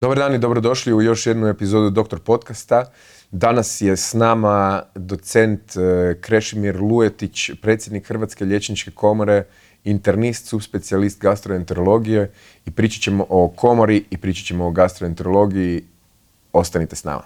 Dobar dan i dobrodošli u još jednu epizodu Doktor podcasta. Danas je s nama docent Krešimir Luetić, predsjednik Hrvatske liječničke komore, internist, subspecijalist gastroenterologije i pričat ćemo o komori i pričat ćemo o gastroenterologiji. Ostanite s nama.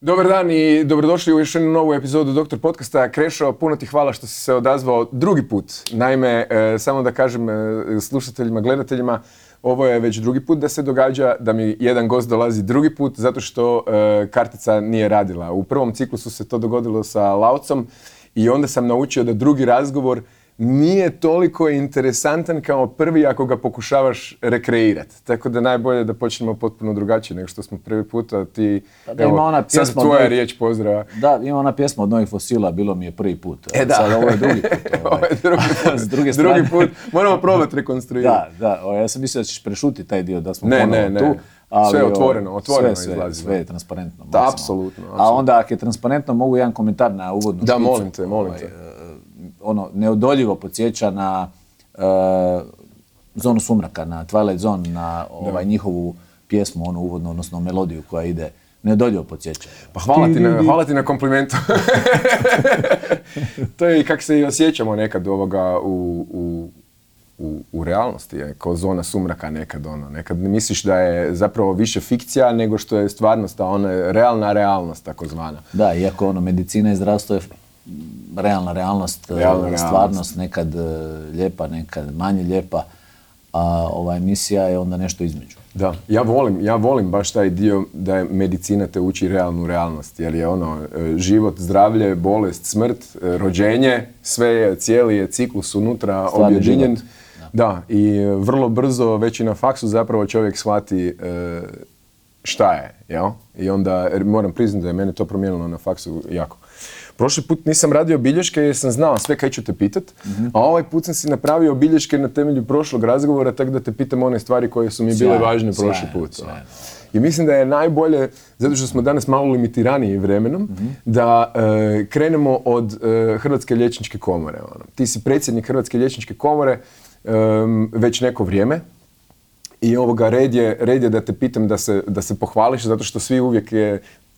Dobar dan i dobrodošli u još jednu novu epizodu Doktor podcasta. Krešo, puno ti hvala što si se odazvao drugi put. Naime, samo da kažem slušateljima, gledateljima, ovo je već drugi put da se događa, da mi jedan gost dolazi drugi put zato što kartica nije radila. U prvom ciklusu se to dogodilo sa Laucom i onda sam naučio da drugi razgovor nije toliko interesantan kao prvi ako ga pokušavaš rekreirati. Tako da najbolje da počnemo potpuno drugačije nego što smo prvi puta. Ti, da, evo, sad tvoja riječ pozdrava. Da, ima ona pjesma od novih fosila, bilo mi je prvi put. Sad ovo je drugi put. Ovo je drugi put. Drugi put. Moramo probati rekonstruirati. Da, ja sam mislio da ćeš prešutiti taj dio da smo ponovno tu. Ali sve je otvoreno izlazi. Sve je transparentno. Da, apsolutno. A onda ako je transparentno, mogu jedan komentar na uvodnu špicu. Da, molim te. Ono, neodoljivo podsjeća na Zonu sumraka, na Twilight Zone, na njihovu pjesmu, onu uvodnu, odnosno melodiju koja ide. Neodoljivo podsjeća. Pa hvala ti na komplimentu. To je i kako se i osjećamo nekad ovoga u realnosti, je kao zona sumraka nekad. Nekad misliš da je zapravo više fikcija nego što je stvarnost, a ona je realna realnost, takozvana. Da, iako medicina i zdravstvo je realna realnost, stvarnost, nekad lijepa, nekad manje lijepa, a ova emisija je onda nešto između. Da, ja volim baš taj dio da je medicina te uči realnu realnost, jer je život, zdravlje, bolest, smrt, rođenje, sve je, cijeli je ciklus unutra objedinjen. Da, i vrlo brzo, već i na faksu zapravo čovjek shvati šta je, jel? I onda moram priznati da je mene to promijenilo na faksu jako. Prošli put nisam radio bilješke jer sam znao sve kaj ću te pitat, a ovaj put sam si napravio bilješke na temelju prošlog razgovora, tako da te pitam one stvari koje su mi bile važne prošli put. Sjajno. I mislim da je najbolje, zato što smo danas malo limitiraniji vremenom, da krenemo od Hrvatske liječničke komore. Ti si predsjednik Hrvatske liječničke komore već neko vrijeme. I red je da te pitam da se pohvališ, zato što svi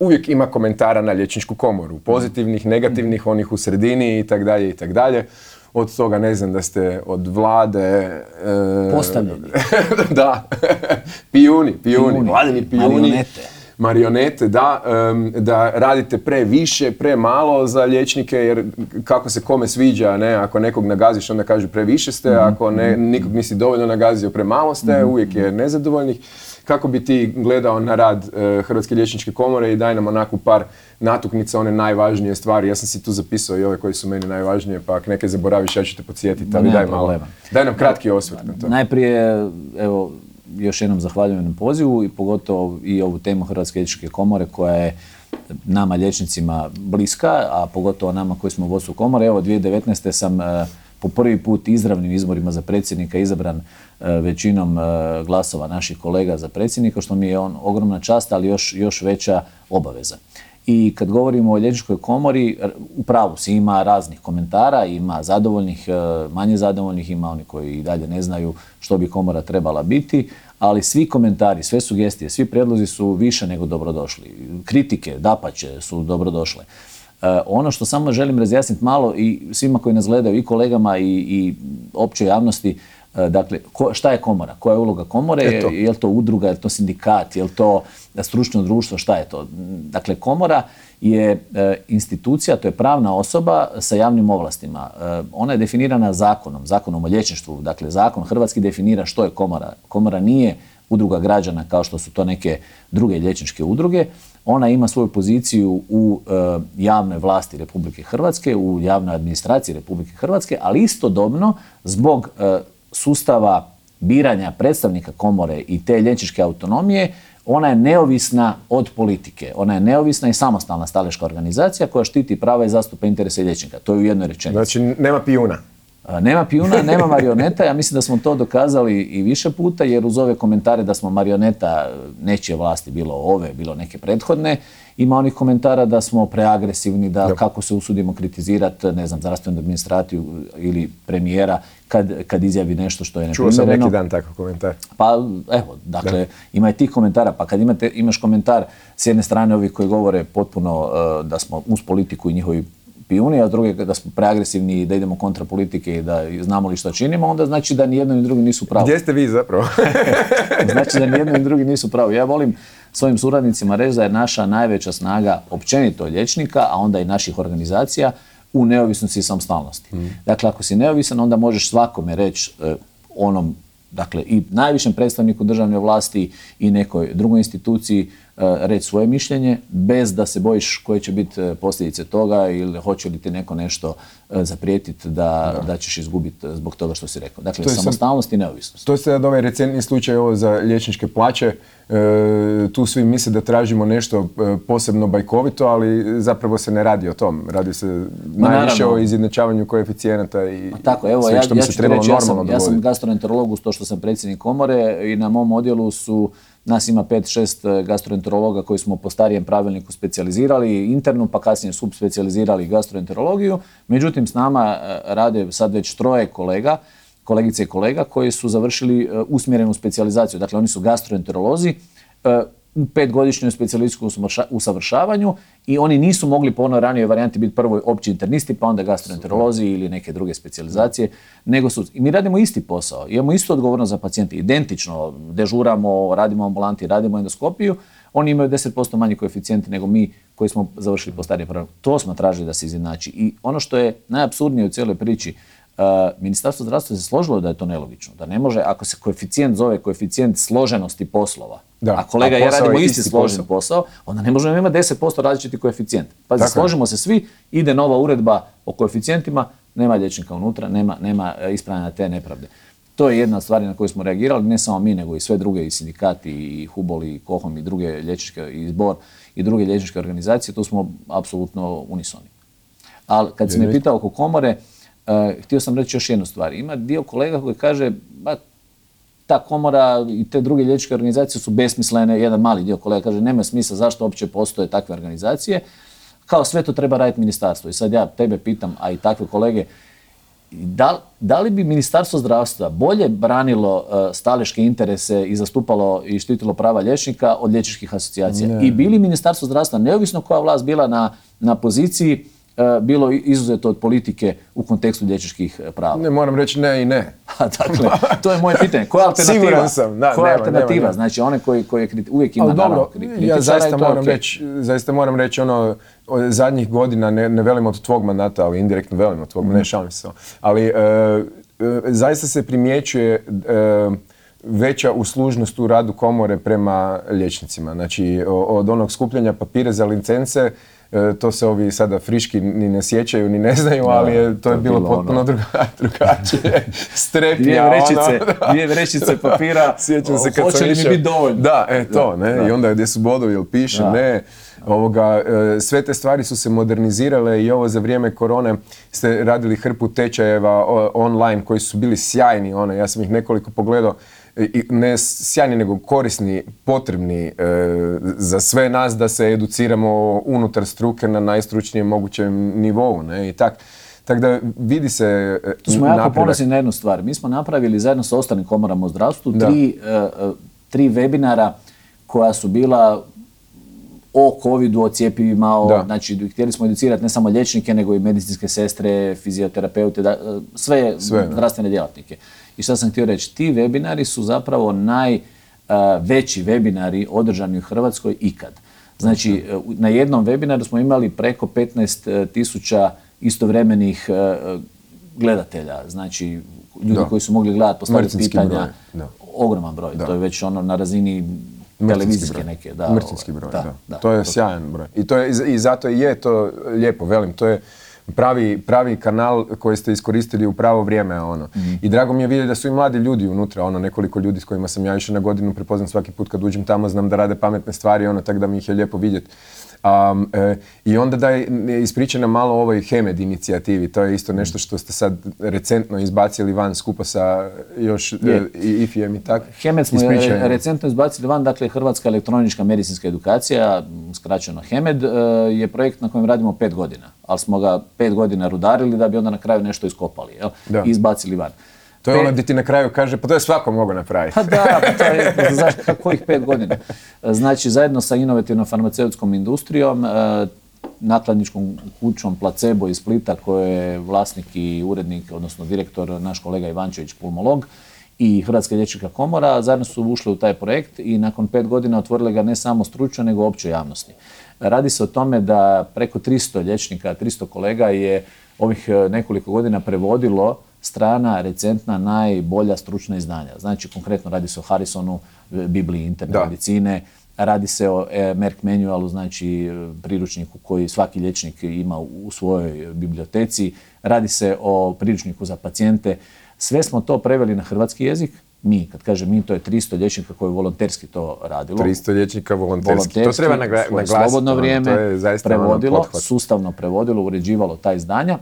uvijek ima komentara na liječničku komoru. Pozitivnih, negativnih, onih u sredini itd. Od toga ne znam da ste od vlade... Postavljeni. Da. Pijuni. Vladini pijuni. Marionete, da. Da radite previše, premalo za liječnike, jer kako se kome sviđa, ne? Ako nekog nagaziš, onda kažu previše ste, ako nikog nisi dovoljno nagazio, premalo ste, uvijek je nezadovoljnih. Kako bi ti gledao na rad Hrvatske liječničke komore i daj nam onako par natuknica, one najvažnije stvari. Ja sam si tu zapisao i ove koje su meni najvažnije, pa ako neke zaboraviš, ja ću te podsjetiti, ali daj nam kratki osvrt na to. Najprije, evo, još jednom zahvaljujem na pozivu i pogotovo i ovu temu Hrvatske liječničke komore koja je nama liječnicima bliska, a pogotovo nama koji smo u vodstvu komore. Evo, 2019. sam po prvi put izravnim izborima za predsjednika izabran većinom glasova naših kolega za predsjednika, što mi je ogromna čast, ali još veća obaveza. I kad govorimo o liječničkoj komori, u pravu si, ima raznih komentara, ima zadovoljnih, manje zadovoljnih, ima oni koji i dalje ne znaju što bi komora trebala biti, ali svi komentari, sve sugestije, svi prijedlozi su više nego dobrodošli. Kritike, dapače, su dobrodošle. Ono što samo želim razjasniti malo i svima koji nas gledaju, i kolegama i općoj javnosti, dakle, šta je komora? Koja je uloga komore? Je li to udruga, je li to sindikat, je li to stručno društvo, šta je to? Dakle, komora je institucija, to je pravna osoba sa javnim ovlastima. Ona je definirana zakonom o liječništvu. Dakle, zakon hrvatski definira što je komora. Komora nije udruga građana kao što su to neke druge liječničke udruge. Ona ima svoju poziciju u javnoj vlasti Republike Hrvatske, u javnoj administraciji Republike Hrvatske, ali istodobno zbog sustava biranja predstavnika komore i te liječničke autonomije, ona je neovisna od politike. Ona je neovisna i samostalna staleška organizacija koja štiti prava i zastupa interese liječnika. To je u jednoj rečenici. Znači, nema pijuna. Nema pijuna, nema marioneta. Ja mislim da smo to dokazali i više puta, jer uz ove komentare da smo marioneta nečije vlasti, bilo ove, bilo neke prethodne, ima onih komentara da smo preagresivni, da kako se usudimo kritizirati, ne znam, zdravstvenu administraciju ili premijera kad izjavi nešto što je neprimjereno. Čuo sam neki dan takav komentar. Pa evo, dakle, ima i tih komentara. Pa kad imaš komentar s jedne strane ovih koji govore potpuno da smo uz politiku i njihovi pijuni, a s druge da smo preagresivni i da idemo kontra politike i da znamo li što činimo, onda znači da ni jedno ni drugi nisu pravi. Gdje ste vi zapravo? Znači da ni jedno ni drugi nisu pravi. Ja volim svojim suradnicima reći da je naša najveća snaga općenito liječnika, a onda i naših organizacija, u neovisnosti i samostalnosti. Dakle, ako si neovisan, onda možeš svakome reći onom, dakle, i najvišem predstavniku državne vlasti i nekoj drugoj instituciji reći svoje mišljenje, bez da se bojiš koje će biti posljedice toga ili hoće li ti neko nešto zaprijetiti da ćeš izgubiti zbog toga što si rekao. Dakle, samostalnost i neovisnost. To je sad ovaj recentni slučaj ovo za liječničke plaće. Tu svi misle da tražimo nešto posebno bajkovito, ali zapravo se ne radi o tom. Radi se najviše o izjednačavanju koeficijenata i sve što bi se trebalo normalno dogoditi. Ja sam gastroenterolog uz to što sam predsjednik komore i na mom odjelu su nas ima 5-6 gastroenterologa koji smo po starijem pravilniku specijalizirali internu, pa kasnije subspecijalizirali gastroenterologiju. Međutim, s nama rade sad već 3 kolega, kolegice i kolega, koji su završili usmjerenu specijalizaciju. Dakle, oni su gastroenterolozi u 5-godišnjoj specijalističkom usavršavanju i oni nisu mogli po onoj ranijoj varijanti biti prvo opći internisti, pa onda gastroenterolozi ili neke druge specijalizacije, nego su. I mi radimo isti posao, imamo istu odgovornost za pacijente, identično, dežuramo, radimo ambulanti, radimo endoskopiju, oni imaju 10% manji koeficijenti nego mi koji smo završili po starijem pravilniku. To smo tražili da se izjednači. I ono što je najapsurdnije u cijeloj priči, Ministarstvo zdravstva se složilo da je to nelogično, da ne može, ako se koeficijent zove koeficijent složenosti poslova, a kolega ja radimo isti složen posao, onda ne možemo imati 10% različiti koeficijent. Pa složimo se svi, ide nova uredba o koeficijentima, nema liječnika unutra, nema ispravljanja te nepravde. To je jedna stvar na koju smo reagirali, ne samo mi, nego i sve druge, i sindikati, i HUBOL, i KOHOM, i druge liječničke, i zbor, i druge liječničke organizacije, tu smo apsolutno unisoni. Ali kad si me pitao oko komore, htio sam reći još jednu stvar. Ima dio kolega koji kaže ta komora i te druge liječničke organizacije su besmislene. Jedan mali dio kolega kaže nema smisla zašto uopće postoje takve organizacije. Kao sve to treba raditi ministarstvo. I sad ja tebe pitam, a i takve kolege, da li bi Ministarstvo zdravstva bolje branilo staleške interese i zastupalo i štitilo prava liječnika od liječničkih asocijacija? I bili Ministarstvo zdravstva, neovisno koja vlast bila na poziciji, bilo izuzeto od politike u kontekstu liječničkih prava? Ne, moram reći ne i ne. Dakle, to je moje pitanje. Koja alternativa? Siguran sam. Koja alternativa? Znači, one koji uvijek ima naravno kritičara. Ja zaista moram reći, ono, zadnjih godina, ne velim od tvog mandata, ali indirektno velim od tvog, ne šalim se. Ali, zaista se primjećuje veća uslužnost u radu komore prema liječnicima. Znači, od onog skupljanja papire za licence, to se ovi sada friški ni ne sjećaju, ni ne znaju, ali to je bilo potpuno drugačije. Strepnja, ono. Dvije vrećice papira, hoće li mi biti dovoljno? Da, to, ne. I onda gdje su bodovi, ili piše, ne. Sve te stvari su se modernizirale i ovo za vrijeme korone ste radili hrpu tečajeva online koji su bili sjajni. Ja sam ih nekoliko pogledao. Ne sjajni, nego korisni, potrebni za sve nas da se educiramo unutar struke na najstručnijem mogućem nivou. Tako da vidi se napredak. Tu smo jako ponosni na jednu stvar. Mi smo napravili zajedno sa ostalim komorama u zdravstvu 3 webinara koja su bila o COVID-u, o cijepivima, znači htjeli smo educirati ne samo liječnike, nego i medicinske sestre, fizioterapeute, sve zdravstvene djelatnike. I šta sam htio reći, ti webinari su zapravo najveći webinari održani u Hrvatskoj ikad. Znači, na jednom webinaru smo imali preko 15.000 istovremenih gledatelja, znači ljudi koji su mogli gledati, postaviti pitanja, ogroman broj, to je već ono na razini televizijske neke. Mrtvinski broj, da. To je sjajan broj. I zato je to lijepo, velim, to je pravi kanal koji ste iskoristili u pravo vrijeme. Ono. Mm-hmm. I drago mi je vidjeti da su i mladi ljudi unutra, ono, nekoliko ljudi s kojima sam ja išao na godinu, prepoznam svaki put kad uđem tamo, znam da rade pametne stvari, ono, tako da mi ih je lijepo vidjeti. I onda da ispričam nam malo o ovoj HEMED inicijativi, to je isto nešto što ste sad recentno izbacili van skupa sa još IFI-em i tako. HEMED smo recentno izbacili van, dakle Hrvatska elektronička medicinska edukacija, skraćeno HEMED, je projekt na kojem radimo 5 godina, ali smo ga 5 godina rudarili da bi onda na kraju nešto iskopali, jel? I izbacili van. To je ono gdje ti na kraju kaže, pa to je svako mogu napraviti. Pa da, pa to je, zašto, kojih 5 godina? Znači, zajedno sa inovativnom farmaceutskom industrijom, nakladničkom kućom Placebo iz Splita, koje je vlasnik i urednik, odnosno direktor, naš kolega Ivančević, pulmolog, i Hrvatska liječnička komora, zajedno su ušli u taj projekt i nakon 5 godina otvorili ga ne samo stručno, nego općoj javnosti. Radi se o tome da preko 300 liječnika, 300 kolega je ovih nekoliko godina prevodilo strana, recentna, najbolja stručna izdanja. Znači, konkretno radi se o Harrisonu, Bibliji interne medicine, radi se o Merck manualu, znači priručniku koji svaki liječnik ima u svojoj biblioteci, radi se o priručniku za pacijente. Sve smo to preveli na hrvatski jezik. Mi, kad kažem mi, to je 300 liječnika koji volonterski to radilo. 300 liječnika volonterski. To treba naglasiti. Slobodno vrijeme prevodilo, sustavno prevodilo, uređivalo ta izdanja.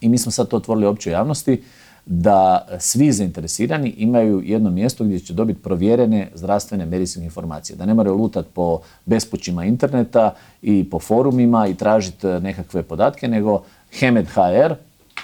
I mi smo sad to otvorili općoj javnosti da svi zainteresirani imaju jedno mjesto gdje će dobiti provjerene zdravstvene medicinske informacije. Da ne moraju lutati po bespućima interneta i po forumima i tražiti nekakve podatke, nego HEMED HR,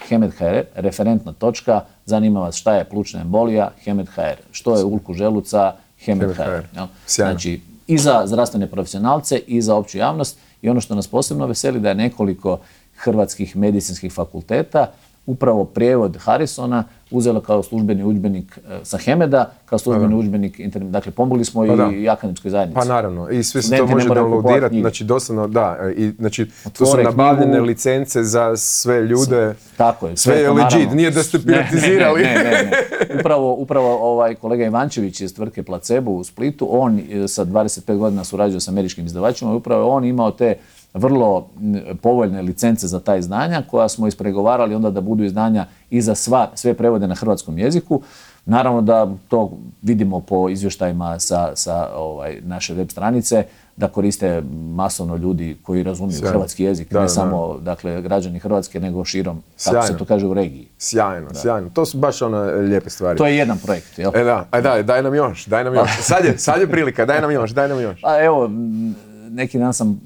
HEMED HR, referentna točka, zanima vas šta je plućna embolija, HEMED HR, što je ulku želuca, HEMED HR. Znači, i za zdravstvene profesionalce i za opću javnost. I ono što nas posebno veseli da je nekoliko hrvatskih medicinskih fakulteta upravo prijevod Harrisona uzela kao službeni udžbenik sa HEMED-a, kao službeni udžbenik internet. Dakle, pomogli smo i akademskoj zajednici. Pa naravno, i svi se to može downloadirati, znači doslovno, da, i znači otvore, to su nabavljene knjigu, licence za sve ljude. Tako je. Sve je legit, naravno, nije da ste piratizirali. Ne. Upravo ovaj kolega Ivančević iz tvrtke Placebo u Splitu, on sa 25 godina surađuje sa američkim izdavačima i upravo on imao te vrlo povoljne licence za ta izdanja koja smo ispregovarali onda da budu izdanja i za sve prevode na hrvatskom jeziku. Naravno da to vidimo po izvještajima sa naše web stranice, da koriste masovno ljudi koji razumiju hrvatski jezik, ne samo dakle građani Hrvatske, nego širom, kako se to kaže, u regiji. Sjajno. To su baš one lijepe stvari. To je jedan projekt, jel? Daj nam još. Sad je prilika, daj nam još. A evo, neki dan sam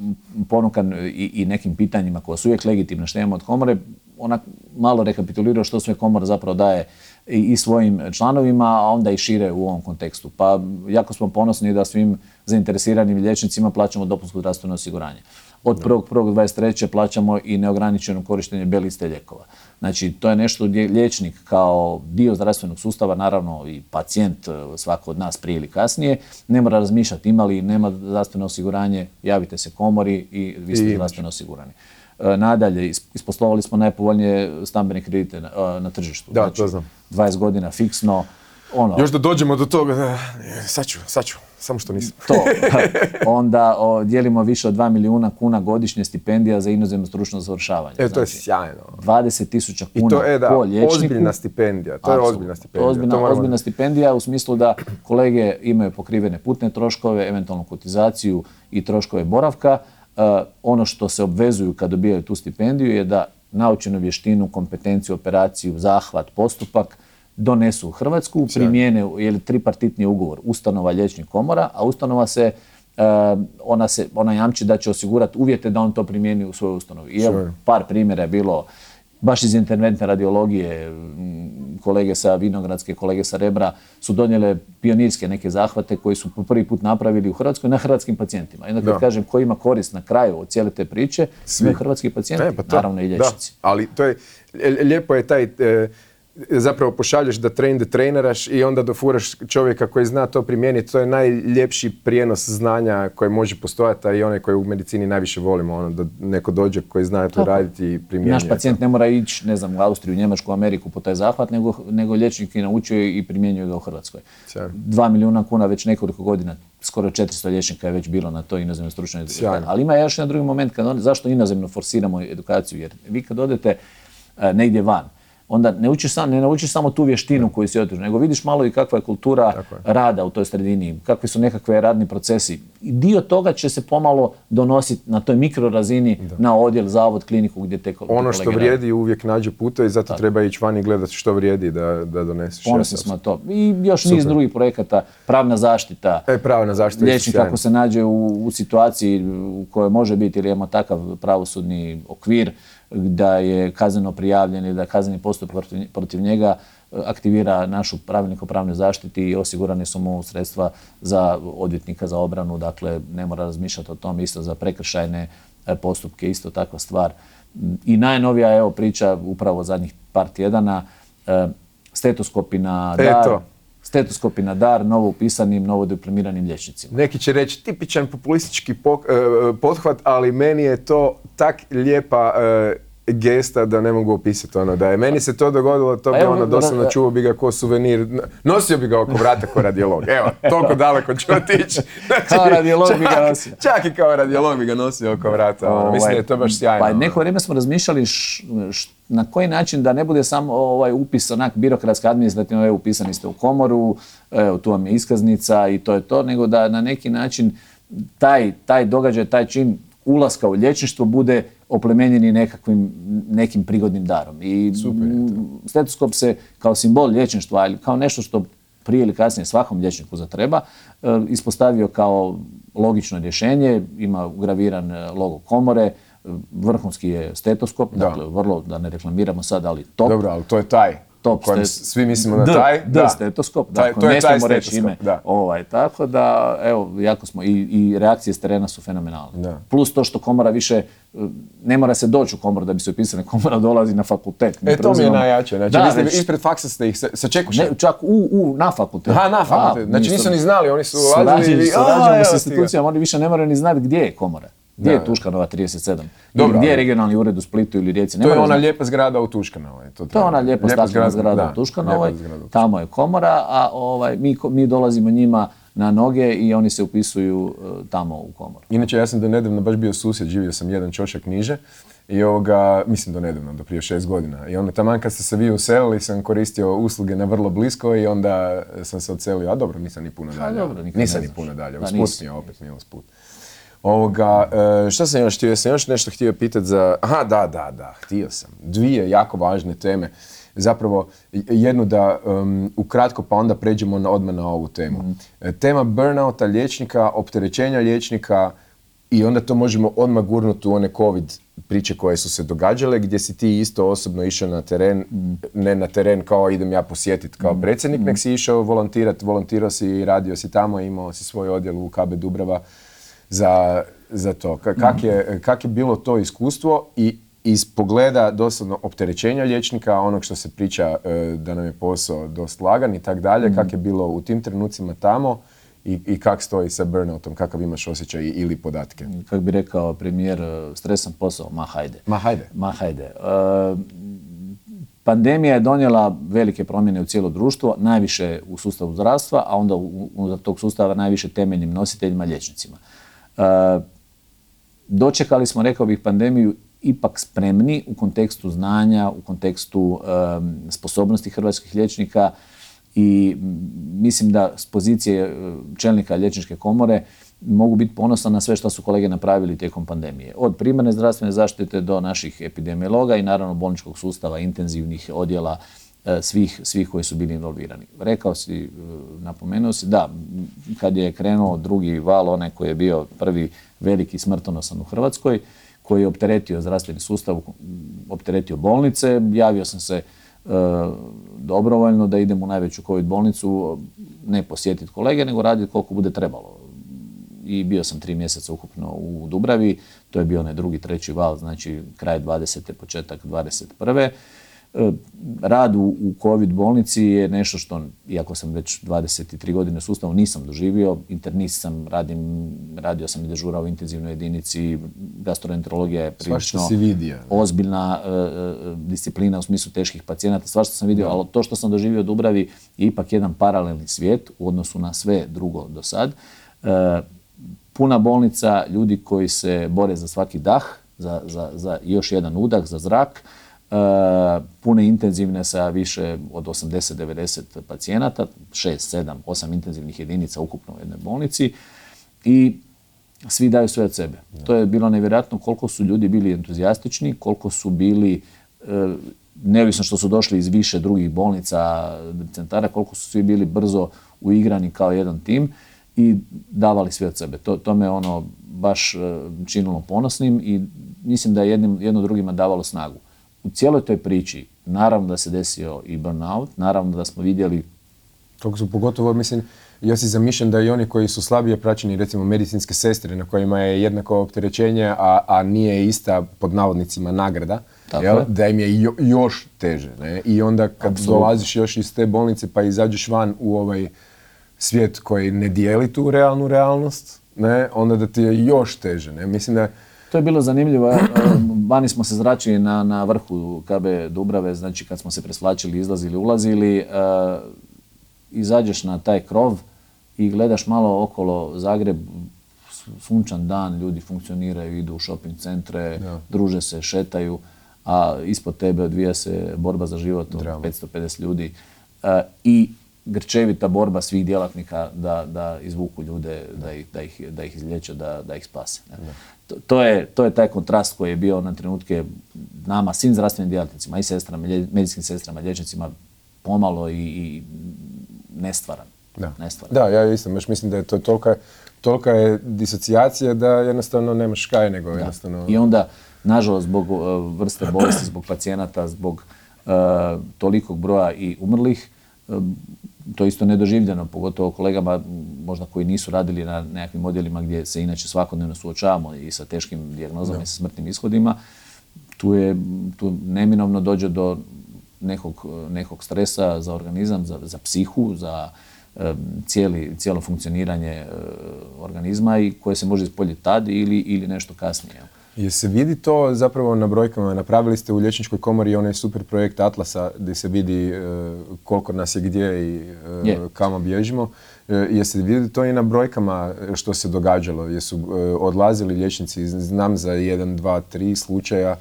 ponukan i nekim pitanjima koja su uvijek legitimna što imamo od komore, onak malo rekapitulirao što sve komora zapravo daje i svojim članovima, a onda i šire u ovom kontekstu. Pa jako smo ponosni da svim zainteresiranim liječnicima plaćamo dopunsko zdravstveno osiguranje. Od 1.1.2023. plaćamo i neograničeno korištenje B liste lijekova. Znači, to je nešto gdje liječnik kao dio zdravstvenog sustava, naravno i pacijent, svako od nas prije ili kasnije, ne mora razmišljati ima li nema zdravstveno osiguranje, javite se komori i vi ste zdravstveno osigurani. Nadalje, isposlovali smo najpovoljnije stambene kredite na tržištu. Da, znači, to znam. 20 godina fiksno. Ono, još da dođemo do toga, sad ću, samo što nisam. To. Onda dijelimo više od 2 milijuna kuna godišnje stipendija za inozemno stručno usavršavanje. To je sjajno. 20.000 kuna po liječniku. Ozbiljna stipendija, to je ozbiljna stipendija. Ozbiljna stipendija u smislu da kolege imaju pokrivene putne troškove, eventualnu kotizaciju i troškove boravka. Ono što se obvezuju kad dobijaju tu stipendiju je da naučenu vještinu, kompetenciju, operaciju, zahvat, postupak donesu u Hrvatsku, primijene, jer tripartitni ugovor, ustanova, liječnik, komora, a ustanova se, ona jamči da će osigurati uvjete da on to primijeni u svojoj ustanovi. I evo, par primjera je bilo, baš iz interventne radiologije, kolege sa Vinogradske, kolege sa Rebra su donijele pionirske neke zahvate koji su po prvi put napravili u Hrvatskoj na hrvatskim pacijentima. Jednako kad kažem ko ima korist na kraju od cijele te priče, svi hrvatski pacijenti, naravno i liječnici. Ali to je, lijepo je taj zapravo pošalješ da train the traineraš i onda dofuraš čovjeka koji zna to primijeniti. To je najljepši prijenos znanja koji može postojati, a i onaj koji u medicini najviše volimo, ono, da neko dođe koji zna to raditi i primjenjuje. Naš pacijent ne mora ići, ne znam, u Austriju, Njemačku, Ameriku po taj zahvat, nego liječnik je naučio i primjenjuje ga u Hrvatskoj. 2 milijuna kuna već nekoliko godina, skoro 400 liječnika je već bilo na toj inozemnoj stručnoj edukaciji. Ali ima još jedan drugi moment, zašto inozemno forsiramo edukaciju, jer vi kad odete negdje van, onda ne naučiš samo tu vještinu koju si otišao, nego vidiš malo i kakva je kultura rada u toj sredini, kakvi su nekakve radni procesi. I dio toga će se pomalo donositi na toj mikrorazini na odjel, zavod, kliniku gdje te kolege rade. Ono što vrijedi uvijek nađe puta i zato treba ići van i gledati što vrijedi da doneseš. Ponosni smo na to. I još niz drugih projekata, pravna zaštita. Pravna zaštita. Liječnik ako se nađe u situaciji u kojoj može biti ili imamo takav pravosudni okvir, da je kazneno prijavljen ili da kazneni postupak protiv njega aktivira našu pravilnik o pravnoj zaštiti i osigurane su mu sredstva za odvjetnika za obranu, dakle ne mora razmišljati o tom, isto za prekršajne postupke, isto takva stvar. I najnovija evo priča upravo zadnjih par tjedana, stetoskopi na dar. Stetoskopi na dar novo upisanim, novo diplomiranim liječnicima. Neki će reći tipičan populistički pothvat, ali meni je to tak lijepa gesta da ne mogu opisati ono da je. Meni se to dogodilo, to bi ono doslovno čuvao bi ga ko suvenir, nosio bi ga oko vrata ko radiolog. Evo, toliko daleko ću otići. Znači, kao radiolog bi ga nosio. Čak i kao radiolog bi ga nosio oko vrata. Mislim da je to baš sjajno. Pa neko vrijeme smo razmišljali na koji način da ne bude samo upis onak birokratska administrativno, upisani ste u komoru, tu vam je iskaznica i to je to, nego da na neki način taj događaj, taj čin ulaska u liječništvo bude oplemenjeni nekim prigodnim darom. I stetoskop se kao simbol liječništva ili kao nešto što prije ili kasnije svakom liječniku zatreba ispostavio kao logično rješenje, ima ugraviran logo komore, vrhunski je stetoskop, dakle vrlo, da ne reklamiramo sad, ali top. Dobro, ali to je taj. Svi mislimo na taj. Da, stetoskop. Ne smijemo reći ime. Tako da, evo, jako smo i reakcije s terena su fenomenalne. Plus to što komora više, ne mora se doći u komoru da bi se upisali, komora dolazi na fakultet. To mi je najjače. Znači, vi ste ispred faksa ste ih sačekušali? Ne, čak na fakultetu. Aha, na fakultetu. Znači, nisu ni znali, oni su ulazili. Surađujemo s institucijama, oni više ne moraju ni znati gdje je komora. Gdje je Tuškanova 37? Gdje je regionalni ured u Splitu ili Rijeci? To je ona lijepa zgrada u Tuškanovoj. To je ona lijepa staklena zgrada u Tuškanovoj. Tamo je komora, a mi dolazimo njima na noge i oni se upisuju tamo u komoru. Inače, ja sam do nedavno baš bio susjed, živio sam jedan ćošak niže i mislim do nedavno, do prije 6 godina. I onda taman kad ste se vi uselili sam koristio usluge na vrlo blisko i onda sam se odselio, a dobro, nisam ni puno dalje. Nisam ni puno dalje, usput mi je opet, nije usput. Šta sam još htio? Ja sam još nešto htio pitati za... Aha, da, htio sam. 2 jako važne teme. Zapravo, jednu da ukratko pa onda pređemo odmah na ovu temu. Tema burnouta liječnika, opterećenja liječnika i onda to možemo odmah gurnuti u one COVID priče koje su se događale, gdje si ti isto osobno išao na teren, ne na teren kao idem ja posjetiti kao predsjednik, nek si išao volontirati, volontirao si i radio si tamo, imao si svoj odjel u KB Dubrava. Za to. Kako je bilo to iskustvo i iz pogleda doslovno opterećenja liječnika, onog što se priča da nam je posao dosta lagan i tako dalje, kako je bilo u tim trenucima tamo i kako stoji sa burnoutom, kakav imaš osjećaj ili podatke? Kako bi rekao premijer, stresan posao, ma hajde. Pandemija je donijela velike promjene u cijelo društvo, najviše u sustavu zdravstva, a onda unutar tog sustava najviše temeljnim nositeljima, liječnicima. Dočekali smo, rekao bih, pandemiju ipak spremni u kontekstu znanja, u kontekstu sposobnosti hrvatskih liječnika i mislim da s pozicije čelnika liječničke komore mogu biti ponosni na sve što su kolege napravili tijekom pandemije. Od primarne zdravstvene zaštite do naših epidemiologa i naravno bolničkog sustava, intenzivnih odjela, svih koji su bili involvirani. Rekao si, napomenuo si, da, kad je krenuo drugi val, onaj koji je bio prvi veliki smrtonosan u Hrvatskoj, koji je opteretio zdravstveni sustav, opteretio bolnice, javio sam se dobrovoljno da idem u najveću COVID bolnicu, ne posjetiti kolege, nego raditi koliko bude trebalo. I bio sam 3 mjeseca ukupno u Dubravi, to je bio onaj drugi, treći val, znači kraj 20. početak 21. Rad u COVID bolnici je nešto što, iako sam već 23 godine u sustavu, nisam doživio. Internist sam, radio sam i dežurao u intenzivnoj jedinici. Gastroenterologija je prilično ozbiljna disciplina u smislu teških pacijenata. Svašta sam vidio, ali to što sam doživio u Dubravi je ipak jedan paralelni svijet u odnosu na sve drugo do sad. Puna bolnica, ljudi koji se bore za svaki dah, za još jedan udah, za zrak. Pune intenzivne sa više od 80-90 pacijenata, 6, 7, 8 intenzivnih jedinica ukupno u jednoj bolnici i svi daju sve od sebe. Ja. To je bilo nevjerojatno koliko su ljudi bili entuzijastični, koliko su bili, neovisno što su došli iz više drugih bolnica, centara, koliko su svi bili brzo uigrani kao jedan tim i davali sve od sebe. To me ono baš činilo ponosnim i mislim da je jedno drugima davalo snagu. U cijeloj toj priči, naravno da se desio i burnout, naravno da smo vidjeli... Toliko su pogotovo, mislim, ja si zamišljam da i oni koji su slabije praćeni, recimo medicinske sestre na kojima je jednako opterećenje, a nije ista, pod navodnicima, nagrada, jel? Da im je još teže. Ne? I onda kad dolaziš još iz te bolnice pa izađeš van u ovaj svijet koji ne dijeli tu realnu realnost, ne? Onda da ti je još teže. Ne? Mislim da... To je bilo zanimljivo. Vani smo se zračili na vrhu KB Dubrave, znači kad smo se presvlačili, izlazili, ulazili, izađeš na taj krov i gledaš malo okolo Zagreb, sunčan dan, ljudi funkcioniraju, idu u shopping centre, druže se, šetaju, a ispod tebe odvija se borba za život od 550 ljudi i grčevita borba svih djelatnika da izvuku ljude, da ih izliječe, da ih spase. To je taj kontrast koji je bio na trenutke nama, svim zdravstvenim djelatnicima, i sestrama, medicinskim sestrama, liječnicima, pomalo i nestvaran. Da, ja isto, još mislim da je to tolika je disocijacija da jednostavno nemaš kaj nego jednostavno... I onda, nažalost, zbog vrste bolesti, zbog pacijenata, zbog tolikog broja i umrlih, to je isto nedoživljeno, pogotovo kolegama možda koji nisu radili na nekakvim odjelima gdje se inače svakodnevno suočavamo i sa teškim dijagnozama i sa smrtnim ishodima. Tu neminovno dođe do nekog stresa za organizam, za psihu, za cijelo funkcioniranje organizma i koje se može ispoljiti tad ili nešto kasnije. Je se vidi to zapravo na brojkama? Napravili ste u Liječničkoj komori onaj super projekt Atlasa gdje se vidi koliko nas je gdje i kamo bježimo. Je se vidi to i na brojkama što se događalo? Jesu odlazili liječnici, znam za 1, 2, 3 slučaja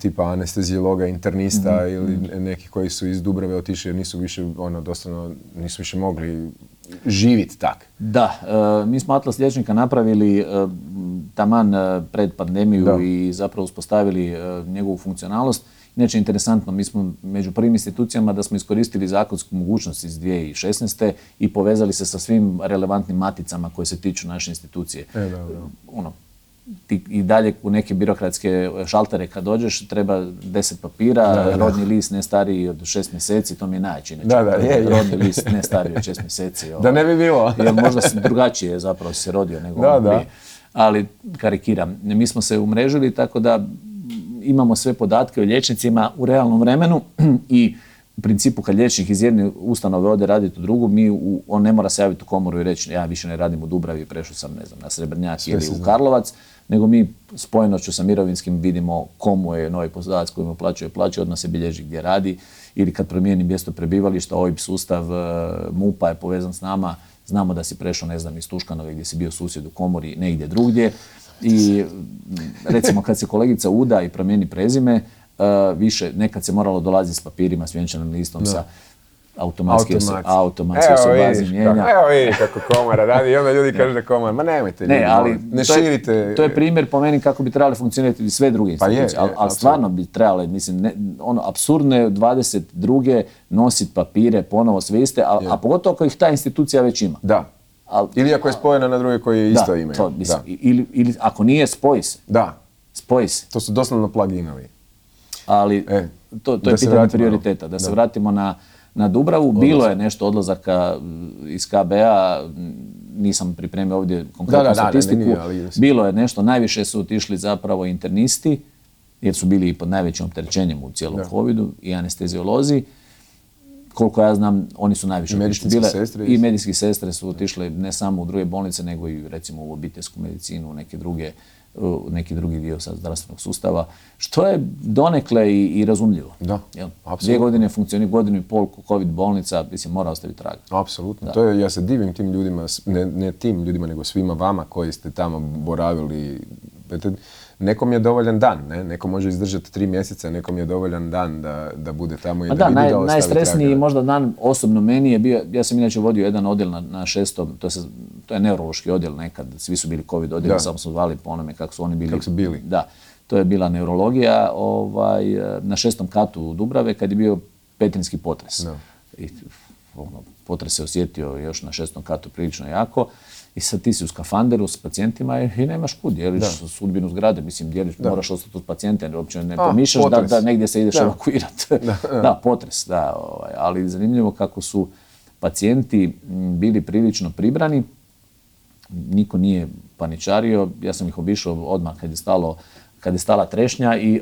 tipa anestezijologa, internista ili neki koji su iz Dubrave otišli jer nisu više, doslovno nisu više mogli živjeti tak. Da, mi smo Atlas liječnika napravili taman pred pandemiju i zapravo uspostavili njegovu funkcionalnost. Inače, interesantno, mi smo među prvim institucijama da smo iskoristili zakonsku mogućnost iz 2016. i povezali se sa svim relevantnim maticama koje se tiču naše institucije. I dalje u neke birokratske šaltere kad dođeš treba 10 papira, rodni list ne stariji od 6 mjeseci, to mi je najčešće. Rodni list ne stariji od 6 mjeseci. Da ne bi bilo. Jer možda drugačije zapravo se rodio nego prije. Ali karikiram. Mi smo se umrežili tako da imamo sve podatke o liječnicima u realnom vremenu i u principu kad liječnik iz jedne ustanove ode raditi u drugu, on ne mora se javiti u komoru i reći ja više ne radim u Dubravi, prešao sam na Srebrnjac ili u Karlovac, nego mi spojenošću sa mirovinskim vidimo komu je novi poslodavac koji mu plaćuje plaće, odmah se bilježi gdje radi ili kad promijeni mjesto prebivališta, OIB sustav MUP-a je povezan s nama, znamo da si prešao iz Tuškanove gdje si bio susjed u komori negdje drugdje i recimo kad se kolegica uda i promijeni prezime, više nekad se moralo dolaziti s papirima, s vjenčanim listom, sa automatski osobazi mijenja. Evo vidi kako komora radi i onda ljudi kažu da komora, ma nemojte ljudi, ne širite. To je primjer po meni kako bi trebali funkcionirati sve druge institucije, ali stvarno bi trebali, mislim, apsurdno je 22. nositi papire, ponovo sve iste, a pogotovo ako ih ta institucija već ima. Da. Ili ako je spojena na druge koje isto ime. Ili ako nije, spoji se. Da. Spoji se. To su doslovno plug-inovi. Ali to je pitanje prioriteta. Da se vratimo na Dubravu. Bilo je nešto odlazaka iz KB-a, nisam pripremio ovdje konkretnu statistiku. Bilo je nešto, najviše su otišli zapravo internisti, jer su bili pod najvećim opterećenjem u cijelom covidu i anesteziolozi. Koliko ja znam, oni su najviše otišli. I medicinske sestre su otišle ne samo u druge bolnice, nego i recimo u obiteljsku medicinu, neki drugi dio zdravstvenog sustava, što je donekle i razumljivo. Da, apsolutno. 2 godine funkcionira, 1,5 godina COVID bolnica, mislim, mora ostaviti traga. Apsolutno. To je, ja se divim tim ljudima, ne tim ljudima, nego svima vama koji ste tamo boravili. Nekom je dovoljan dan, ne? Neko može izdržati 3 mjeseca, nekom je dovoljan dan da bude tamo i da vidi da ostavi traga. Najstresniji možda dan osobno meni je bio, ja sam inače vodio jedan odjel na 6. To je neurološki odjel nekad, svi su bili COVID odjel, samo smo zvali po onome kako su oni bili. Kako su bili. Da, to je bila neurologija na 6. katu u Dubrave kad je bio Petrinski potres. Potres se osjetio još na 6. katu prilično jako. I sad ti si u skafanderu s pacijentima i nemaš kud, dijeliš sudbinu zgrade, mislim, moraš ostati uz pacijenta, jer uopće ne pomišljaš da negdje se ideš evakuirati. Da, potres, da. Ali zanimljivo kako su pacijenti bili prilično pribrani, niko nije paničario, ja sam ih obišao odmah kad je stala trešnja i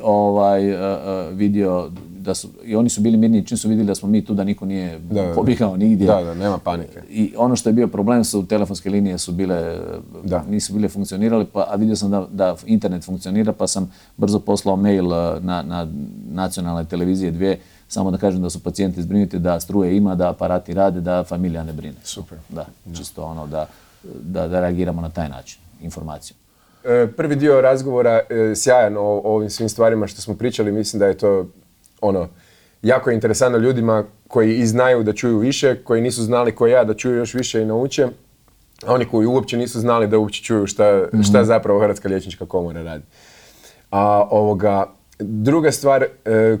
vidio da su, i oni su bili mirni čim su vidjeli da smo mi tu, da niko nije pobjegao nigdje. Da, nema panike. I ono što je bio problem su telefonske linije nisu bile funkcionirale, a vidio sam da internet funkcionira, pa sam brzo poslao mail na nacionalne televizije 2, samo da kažem da su pacijenti zbrinuti, da struje ima, da aparati rade, da familija ne brine. Super. Da, čisto ono da reagiramo na taj način, informacijom. Prvi dio razgovora sjajan o ovim svim stvarima što smo pričali, mislim da je to jako interesantno ljudima koji i znaju da čuju više, koji nisu znali ko ja da čuju još više i nauče, a oni koji uopće nisu znali da uopće čuju šta zapravo Hrvatska liječnička komora radi. A druga stvar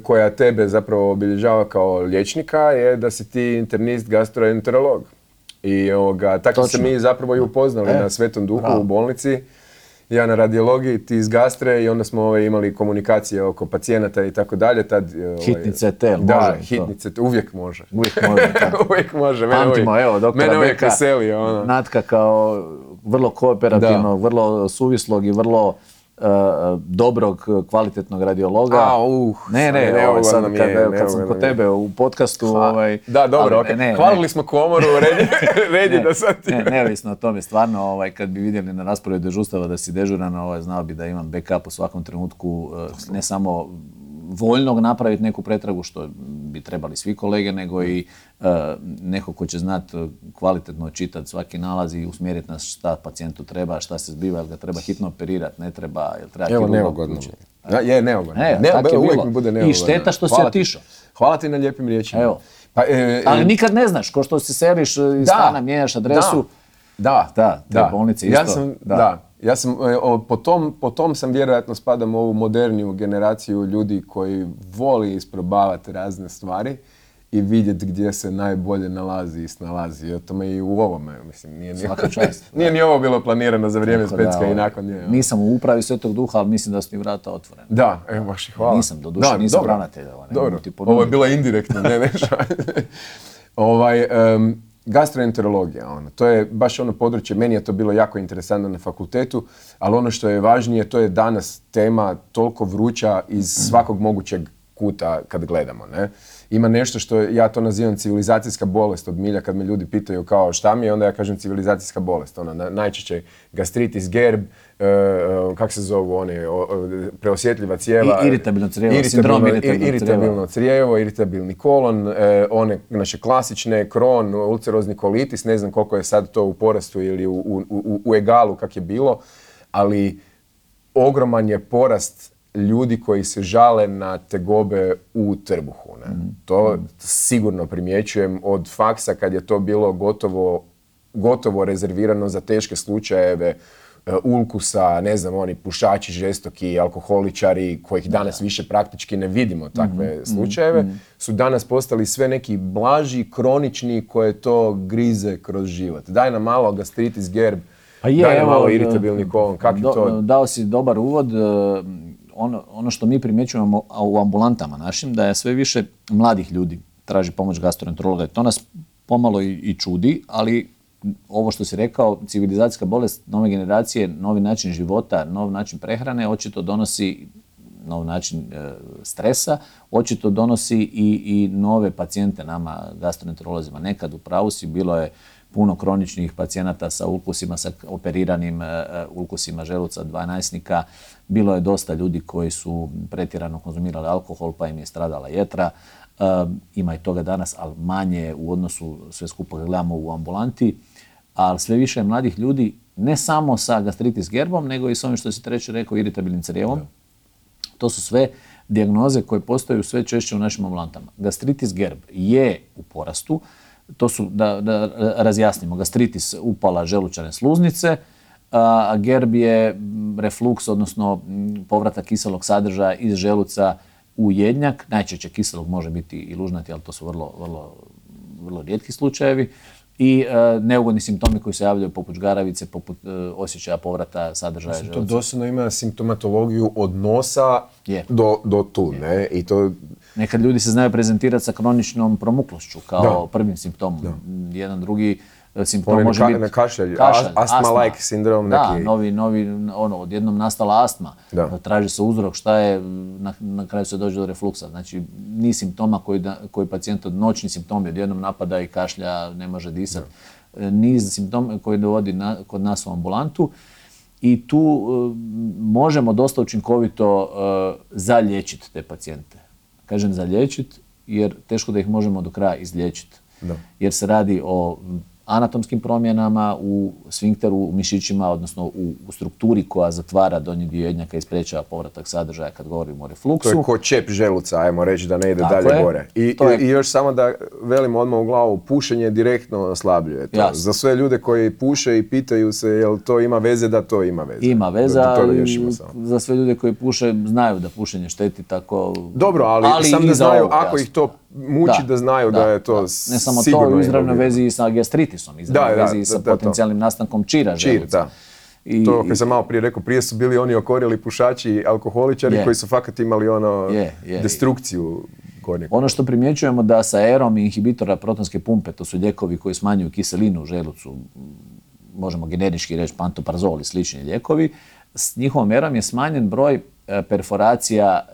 koja tebe zapravo obilježava kao liječnika je da si ti internist gastroenterolog. I tako se mi zapravo i upoznali na Svetom Duhu u bolnici. Ja na radiologiji, ti iz gastre, i onda smo imali komunikacije oko pacijenata i tako dalje. Hitnice te, može. Da, hitnice te, uvijek može. Uvijek može. Pamtimo, evo, doktora Beka, Natka kao vrlo kooperativnog, vrlo suvislog i vrlo dobrog, kvalitetnog radiologa. Ne, sad kad sam kod tebe u podcastu... Da, dobro, hvalili smo komoru, redi da sad ti... Neovisno o tome, stvarno, kad bi vidjeli na raspravi dežurstava da si dežuran, znao bi da imam backup u svakom trenutku, ne samo voljnog napraviti neku pretragu, što bi trebali svi kolege, nego i neko ko će znati kvalitetno čitati svaki nalaz i usmjeriti nas šta pacijentu treba, šta se zbiva, jel ga treba hitno operirati, ne treba, jel treba kirurga uključiti. Je neugodno. Uvijek mi bude neugodno. I šteta što si otišao. Hvala ti na lijepim riječima. Ali nikad ne znaš, ko što se seliš iz stana, mijenjaš adresu. Da, te bolnice isto. Ja sam, potom sam vjerojatno spadam u ovu moderniju generaciju ljudi koji voli isprobavati razne stvari i vidjeti gdje se najbolje nalazi i snalazi. O tome i u ovome, mislim, nije ni ovo bilo planirano za vrijeme Spetska i nakon nje. Nisam u upravi Svetog Duha, ali mislim da su ti vrata otvorene. Da, evo baš i hvala. Nisam, doduše, nisam ravnatelj. Dobro, ovo je bila indirektna, ne nešto. Gastroenterologija, to je baš područje, meni je to bilo jako interesantno na fakultetu, ali ono što je važnije, to je danas tema toliko vruća iz svakog mogućeg kuta kad gledamo, ne? Ima nešto što ja to nazivam civilizacijska bolest od milja, kad me ljudi pitaju kao šta mi je, onda ja kažem civilizacijska bolest, najčešće gastritis, GERB, kak se zovu preosjetljiva crijeva, iritabilno crijevo, iritabilni kolon, one naše klasične, Crohn, ulcerozni kolitis, ne znam koliko je sad to u porastu ili u egalu kak je bilo, ali ogroman je porast ljudi koji se žale na tegobe u trbuhu. To sigurno primjećujem od faksa kad je to bilo gotovo rezervirano za teške slučajeve ulkusa, ne znam, oni pušači žestoki, alkoholičari, kojih danas više praktički ne vidimo takve slučajeve, su danas postali sve neki blaži, kronični koje to grize kroz život. Daj nam malo gastritis, GERB, daj nam malo iritabilni kolon, kak je to? Dao si dobar uvod. Ono što mi primjećujemo u ambulantama našim, da je sve više mladih ljudi traži pomoć gastroenterologa. To nas pomalo i čudi, ali ovo što si rekao, civilizacijska bolest, nove generacije, novi način života, nov način prehrane, očito donosi nov način stresa, očito donosi i nove pacijente nama gastroenterolozima. Nekad u pravu si, bilo je puno kroničnih pacijenata sa ulkusima, sa operiranim ulkusima želuca, dvanaestnika. Bilo je dosta ljudi koji su pretjerano konzumirali alkohol pa im je stradala jetra. Ima i toga danas, ali manje u odnosu sve skupo gledamo u ambulanti. Ali sve više mladih ljudi, ne samo sa gastritis gerbom, nego i s ovim što si treći rekao, iritabilnim crijevom. To su sve dijagnoze koje postaju sve češće u našim ambulantama. Gastritis gerb je u porastu. To su, da razjasnimo, gastritis upala želučane sluznice, a gerb je refluks, odnosno povratak kiselog sadržaja iz želuca u jednjak. Najčešće kiselog, može biti i lužnati, ali to su vrlo rijetki slučajevi. I neugodni simptomi koji se javljaju poput žgaravice, poput osjećaja povrata sadržaja želuca. To dosadno ima simptomatologiju od nosa do tu, ne? I to... Nekad ljudi se znaju prezentirati sa kroničnom promuklošću kao prvim simptomom. Jedan drugi simptom može biti kašalj, astma-like sindrom. Da, novi, ono, odjednom nastala astma. Traži se uzrok, šta je, na kraju se dođe do refluksa. Znači, ni simptoma koji pacijent, noćni simptomi, odjednom napada i kašlja, ne može disati. Niz simptoma koji dovodi kod nas u ambulantu. I tu možemo dosta učinkovito zaliječiti te pacijente. Kažem zaliječiti, jer teško da ih možemo do kraja izliječiti. Jer se radi o anatomskim promjenama u sfinkteru, u mišićima, odnosno u strukturi koja zatvara donji dio jednjaka i sprečava povratak sadržaja kad govorimo o refluksu. To je ko čep želuca, ajmo reći, da ne ide dalje gore. I još samo da velimo odmah u glavu, pušenje direktno oslabljuje to. Za sve ljude koji puše i pitaju se jel to ima veze, da to ima veze. Ima veze, ali za sve ljude koji puše znaju da pušenje šteti, tako... Dobro, ali sam da znaju ako ih to muči, da znaju da je to sigurno... Ne samo to, u izravnoj vezi i sa gastritisom, izravnoj vezi i sa potencijalnim nastankom čira želuca. To koji sam malo prije rekao, prije su bili oni okorjeli pušači i alkoholičari koji su fakat imali ono destrukciju gornjeg. Ono što primjećujemo da sa EROM i inhibitora protonske pumpe, to su lijekovi koji smanjuju kiselinu u želucu, možemo generički reći pantoprazol i slični lijekovi, s njihovom EROM je smanjen broj perforacija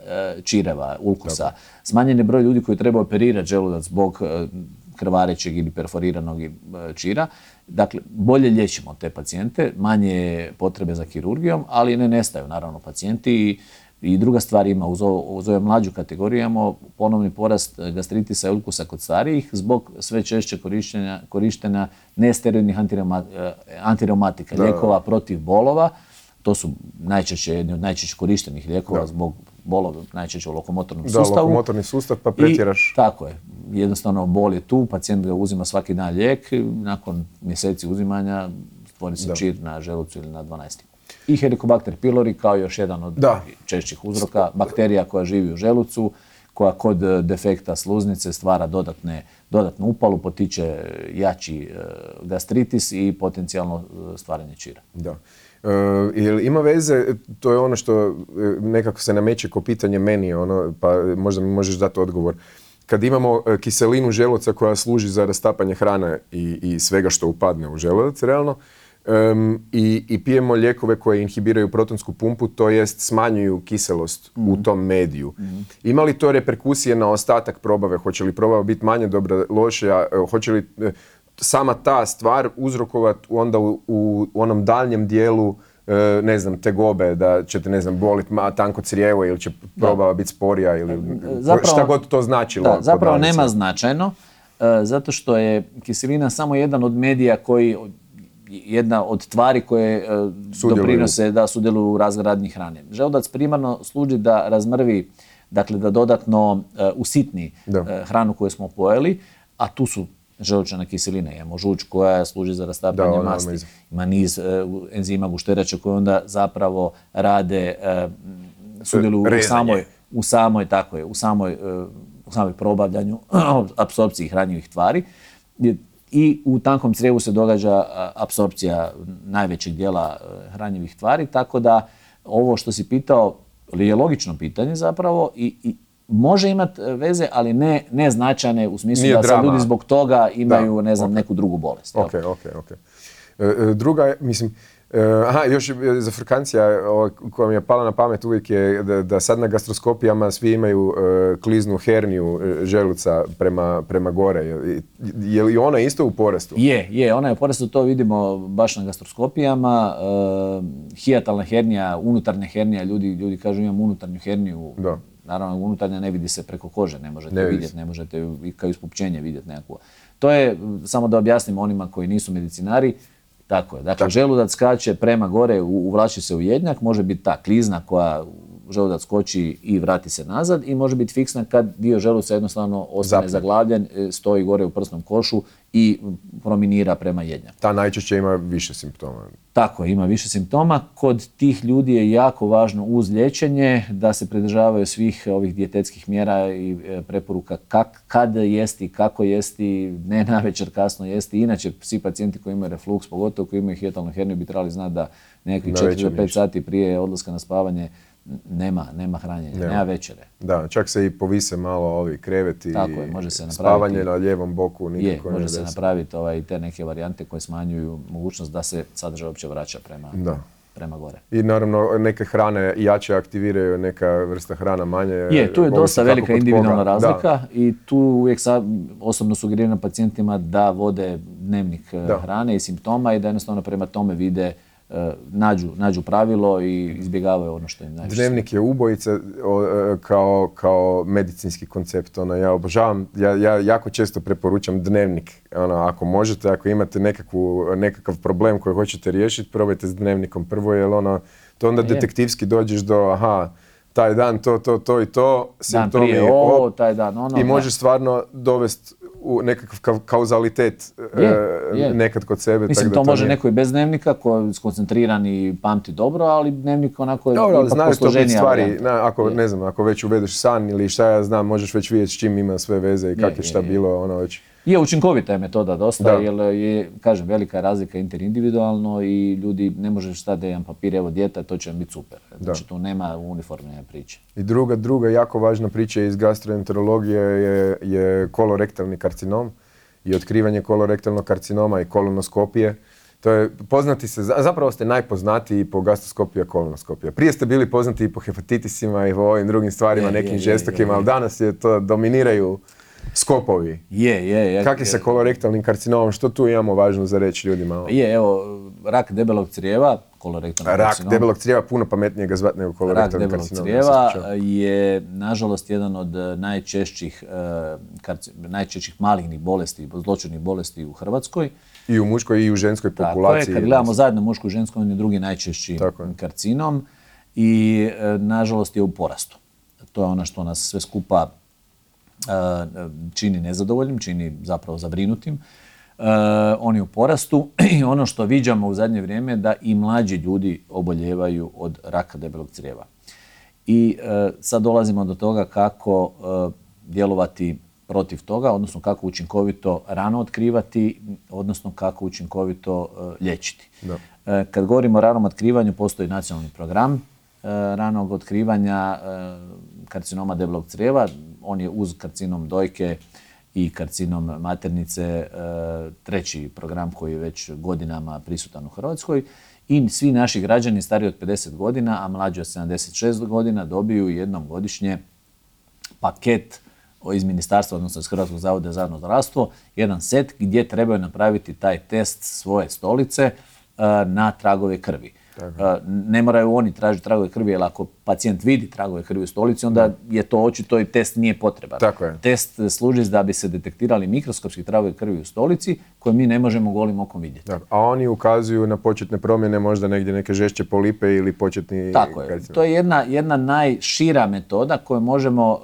čireva, ulkusa. Smanjen je broj ljudi koji treba operirati želudac zbog krvarećeg ili perforiranog čira. Dakle, bolje liječimo te pacijente, manje potrebe za kirurgijom, ali ne nestaju naravno pacijenti. I druga stvar, ima uz ove mlađu kategoriju, imamo ponovni porast gastritisa i ulkusa kod starijih zbog sve češće korištenja nesteroidnih antireumatika, lijekova protiv bolova. To su najčešće jedni od najčešće korištenih lijekova zbog bolova, najčešće u lokomotornom sustavu. Da, lokomotorni sustav, pa pretjeraš. Tako je. Jednostavno, bol je tu, pacijent ga uzima svaki dan lijek, nakon mjeseci uzimanja stvori se čir na želucu ili na dvanaestniku. I Helicobacter pylori kao još jedan od češćih uzroka, bakterija koja živi u želucu, koja kod defekta sluznice stvara dodatnu upalu, potiče jači gastritis i potencijalno stvaranje čira. Da. Ima veze, to je ono što nekako se nameće kao pitanje meni, ono, pa možda mi možeš dati odgovor. Kad imamo kiselinu želuca koja služi za rastapanje hrane i svega što upadne u želudac, realno, i pijemo lijekove koje inhibiraju protonsku pumpu, to jest smanjuju kiselost u tom mediju. Ima li to reperkusije na ostatak probave? Hoće li probava biti manje dobra, lošija? Hoće li sama ta stvar uzrokovat onda u onom daljnjem dijelu, ne znam, tegobe, da će te, ne znam, bolit tanko crijevo ili će probava biti sporija ili šta god to značilo. Zapravo nema značajno, zato što je kiselina samo jedan od medija koji, jedna od tvari koje doprinose da sudjeluju u razgradnji hrane. Želudac primarno služi da razmrvi, dakle da dodatno usitni hranu koju smo pojeli, a tu su želučana kiselina, imamo žuč koja služi za rastapanje masti, ima niz enzima gušterače koje onda zapravo rade, sudjeluju u samoj probavljanju, apsorpciji hranjivih tvari. I u tankom crijevu se događa apsorpcija najvećeg dijela hranjivih tvari, tako da ovo što si pitao je logično pitanje zapravo i može imati veze, ali ne značajne u smislu da se ljudi zbog toga imaju neku drugu bolest. Druga, mislim, Aha, još za frekvencija koja mi je pala na pamet uvijek je da sad na gastroskopijama svi imaju kliznu herniju želuca prema gore. Je li ona isto u porastu? Je, ona je u porastu, to vidimo baš na gastroskopijama. Hijatalna hernija, unutarnja hernija, ljudi kažu imam unutarnju herniju. Da. Naravno, unutarnja ne vidi se preko kože, ne možete vidjeti, ne možete kao ispupčenje vidjeti nekako. To je, samo da objasnimo onima koji nisu medicinari, tako je. Dakle, tako. Želudac skače prema gore, uvlači se u jednjak, može biti ta klizna koja želudac skoči i vrati se nazad i može biti fiksna kad dio želuca jednostavno ostane zaglavljen, stoji gore u prsnom košu i prominira prema jednjaku. Ta najčešće ima više simptoma. Tako, ima više simptoma. Kod tih ljudi je jako važno uz liječenje da se pridržavaju svih ovih dijetetskih mjera i preporuka kad jesti, kako jesti, ne navečer kasno jesti. Inače, svi pacijenti koji imaju refluks, pogotovo koji imaju hijatalnu herniju, bi trebali znati da nekakvih 4-5 sati prije odlaska na spavanje nema hranjenja, nema večere. Da, čak se i povise malo ovi kreveti i spavanje na lijevom boku. Može se napraviti te neke varijante koje smanjuju mogućnost da se sadržaj uopće vraća prema gore. I naravno neke hrane jače aktiviraju, neka vrsta hrana manje. Tu je dosta velika individualna razlika i tu uvijek osobno sugeriram pacijentima da vode dnevnik hrane i simptoma i da jednostavno prema tome vide nađu pravilo i izbjegavaju ono što im najviše. Dnevnik je ubojica kao medicinski koncept. Ja obožavam, ja jako često preporučam dnevnik. Ako možete, ako imate nekakav problem koji hoćete riješiti, probajte s dnevnikom prvo, jer to onda detektivski dođeš do taj dan to i to, simptomi je ovo, taj dan ono. I možeš stvarno dovesti u nekakav kauzalitet nekad kod sebe. Mislim, to može neko i bez dnevnika, koji je skoncentriran i pamti dobro, ali dnevnik onako je ipak posloženija varijanta. Ako već uvedeš san ili šta ja znam, možeš već vidjeti s čim ima sve veze i kak je šta bilo, već. Učinkovita je metoda dosta, jer je, kažem, velika razlika interindividualno i ljudi ne može šta da jedan papir, evo dijeta, to će vam biti super. Znači tu nema uniformne priče. I druga jako važna priča iz gastroenterologije je kolorektalni karcinom i otkrivanje kolorektalnog karcinoma i kolonoskopije. To je, poznati se, zapravo ste najpoznatiji po gastroskopija, kolonoskopija. Prije ste bili poznati i po hepatitisima i po ovim drugim stvarima, nekim žestokim, ali danas je to, dominiraju skopovi. Kak je sa kolorektalnim karcinomom? Što tu imamo važno za reći ljudima? Rak debelog crijeva, kolorektalni karcinom. Rak debelog crijeva, puno pametnije ga zvati nego kolorektalni karcinom. Rak debelog crijeva je, nažalost, jedan od najčešćih malignih bolesti, zloćudnih bolesti u Hrvatskoj. I u muškoj i u ženskoj populaciji. Tako je, kad gledamo zajedno mušku i žensku, on je drugi najčešći karcinom i, nažalost, je u porastu. To je ono što nas sve skupa čini nezadovoljnim, čini zapravo zabrinutim. On je u porastu i ono što viđamo u zadnje vrijeme je da i mlađi ljudi oboljevaju od raka debelog crijeva. I sad dolazimo do toga kako djelovati protiv toga, odnosno kako učinkovito rano otkrivati, odnosno kako učinkovito liječiti. Kad govorimo o ranom otkrivanju, postoji nacionalni program ranog otkrivanja karcinoma debelog crijeva. On je uz karcinom dojke i karcinom maternice treći program koji je već godinama prisutan u Hrvatskoj. I svi naši građani stariji od 50 godina, a mlađi od 76 godina dobiju jednom godišnje paket iz ministarstva, odnosno iz Hrvatskog zavoda za javno zdravstvo, jedan set gdje trebaju napraviti taj test svoje stolice na tragove krvi. Ne moraju oni tražiti tragove krvi, jer ako pacijent vidi tragove krvi u stolici, onda je to očito i test nije potreban. Test služi da bi se detektirali mikroskopski tragovi krvi u stolici koje mi ne možemo golim okom vidjeti. A oni ukazuju na početne promjene, možda negdje neke žešće polipe ili početni karcinom. To je jedna najšira metoda koju možemo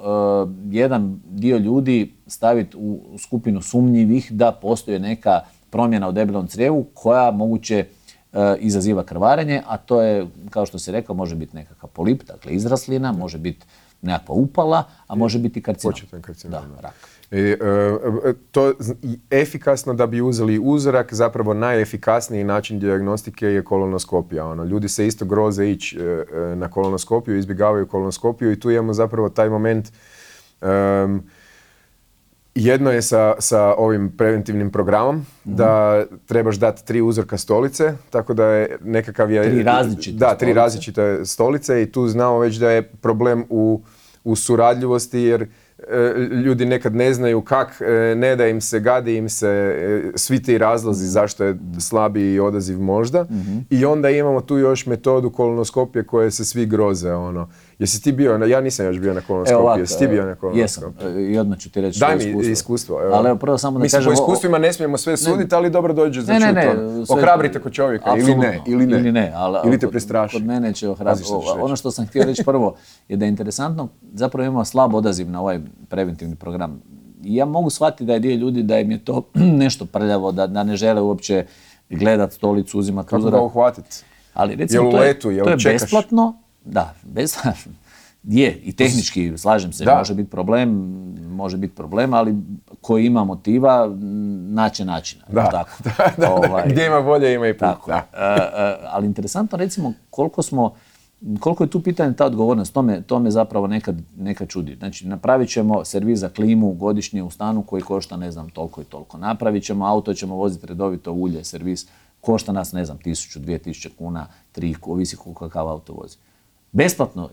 jedan dio ljudi staviti u skupinu sumnjivih da postoje neka promjena u debelom crijevu koja moguće izaziva krvarenje, a to je, kao što si rekao, može biti nekakav polip, dakle izraslina, može biti nekakva upala, a može biti i karcinom. Početan karcinom. Da, rak. To efikasno da bi uzeli uzorak, zapravo najefikasniji način dijagnostike je kolonoskopija. Ljudi se isto groze ići na kolonoskopiju, izbjegavaju kolonoskopiju i tu imamo zapravo taj moment Jedno je sa ovim preventivnim programom, da trebaš dati 3 uzorka stolice, tako da je nekakav... Je, 3 različite stolice i tu znamo već da je problem u suradljivosti jer ljudi nekad ne znaju kak, ne da im se, gadi im se, svi ti razlozi zašto je slabiji odaziv možda. Mm-hmm. I onda imamo tu još metodu kolonoskopije koje se svi groze. Ono. Jesi ti bio, ja nisam još bio na kolonoskopiji, jesi ti bio na kolonoskopiji? Jesam, i odmah ću ti reći iskustvo. Evo. Ali evo prvo samo da mislim, kažem... po iskustvima ne smijemo sve suditi, ali dobro dođe za čutom. Ohrabrite kod čovjeka ili ne. Ali, ili te prestraši. Kod mene će ohrabriti. Ono što sam htio reći prvo je da je interesantno, zapravo imamo slab odaziv na ovaj preventivni program. Ja mogu shvatiti da je dio ljudi da im je to nešto prljavo, da ne žele uopće gledati stolicu, uzimati uzorak. Kako ga uhvatiti? Ali recimo to je besplatno. Da, je i tehnički, slažem se, može biti problem, ali ko ima motiva, naće načina. Da. Gdje ima volje, ima i put. Ali interesantno recimo koliko je tu pitanje ta odgovornost, to me zapravo nekad čudi. Znači, napravit ćemo servis za klimu godišnje u stanu koji košta ne znam toliko i toliko. Napravit ćemo auto, ćemo voziti redovito ulje, servis košta nas ne znam 1000, 2000 kuna, 3, ovisi koliko kakav auto vozi. Besplatno